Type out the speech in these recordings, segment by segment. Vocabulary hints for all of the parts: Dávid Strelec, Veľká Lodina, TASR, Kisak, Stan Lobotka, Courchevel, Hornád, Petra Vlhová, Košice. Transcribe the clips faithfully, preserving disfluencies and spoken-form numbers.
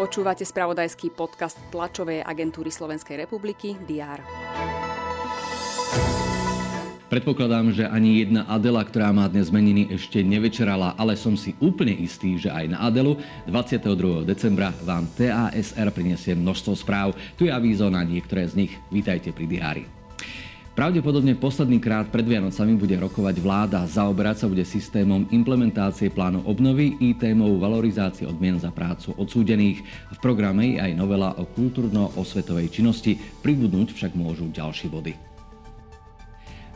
Počúvate spravodajský podcast tlačovej agentúry Slovenskej republiky dé er. Predpokladám, že ani jedna Adela, ktorá má dnes meniny, ešte nevečerala, ale som si úplne istý, že aj na Adelu dvadsiateho druhého decembra vám té á es er prinesie množstvo správ. Tu je avízo na niektoré z nich. Vítajte pri dé er. Pravdepodobne posledný krát pred Vianocami bude rokovať vláda. Zaoberať sa bude systémom implementácie plánu obnovy i témou valorizácie odmien za prácu odsúdených. V programe je aj novela o kultúrno-osvetovej činnosti. Pribudnúť však môžu ďalšie body.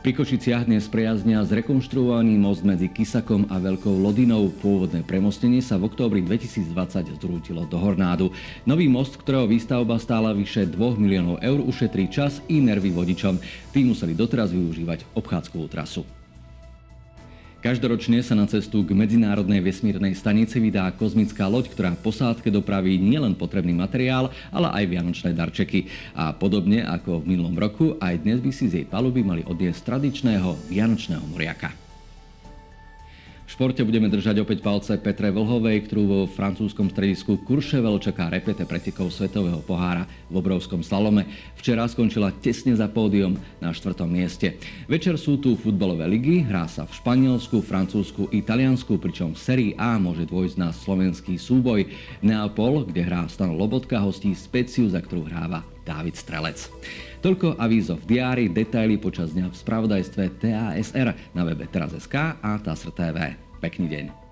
Pri Košiciach dnes prejaznia zrekonštruovaný most medzi Kisakom a Veľkou Lodinou. Pôvodné premostnenie sa v októbri dvetisícdvadsať zrútilo do Hornádu. Nový most, ktorého výstavba stála vyše dvoch miliónov eur, ušetrí čas i nervy vodičom. Tí museli doteraz využívať obchádzkovú trasu. Každoročne sa na cestu k medzinárodnej vesmírnej stanici vydá kozmická loď, ktorá posádke dopraví nielen potrebný materiál, ale aj vianočné darčeky. A podobne ako v minulom roku, aj dnes by si z jej paluby mali odniesť tradičného vianočného moriaka. V športe budeme držať opäť palce Petre Vlhovej, ktorú vo francúzskom stredisku Courchevel čaká repete pretekov svetového pohára v obrovskom slalome. Včera skončila tesne za pódium na štvrtom mieste. Večer sú tu futbalové ligy, hrá sa v Španielsku, Francúzsku i Taliansku, pričom v sérii A môže dôjsť na slovenský súboj. Neapol, kde hrá Stan Lobotka, hostí Speciu, za ktorú hráva Dávid Strelec. Toľko avízo v diári, detaily počas dňa v spravodajstve té á es er na webe teraz bodka es ká a té á es er té vé. Pekný deň.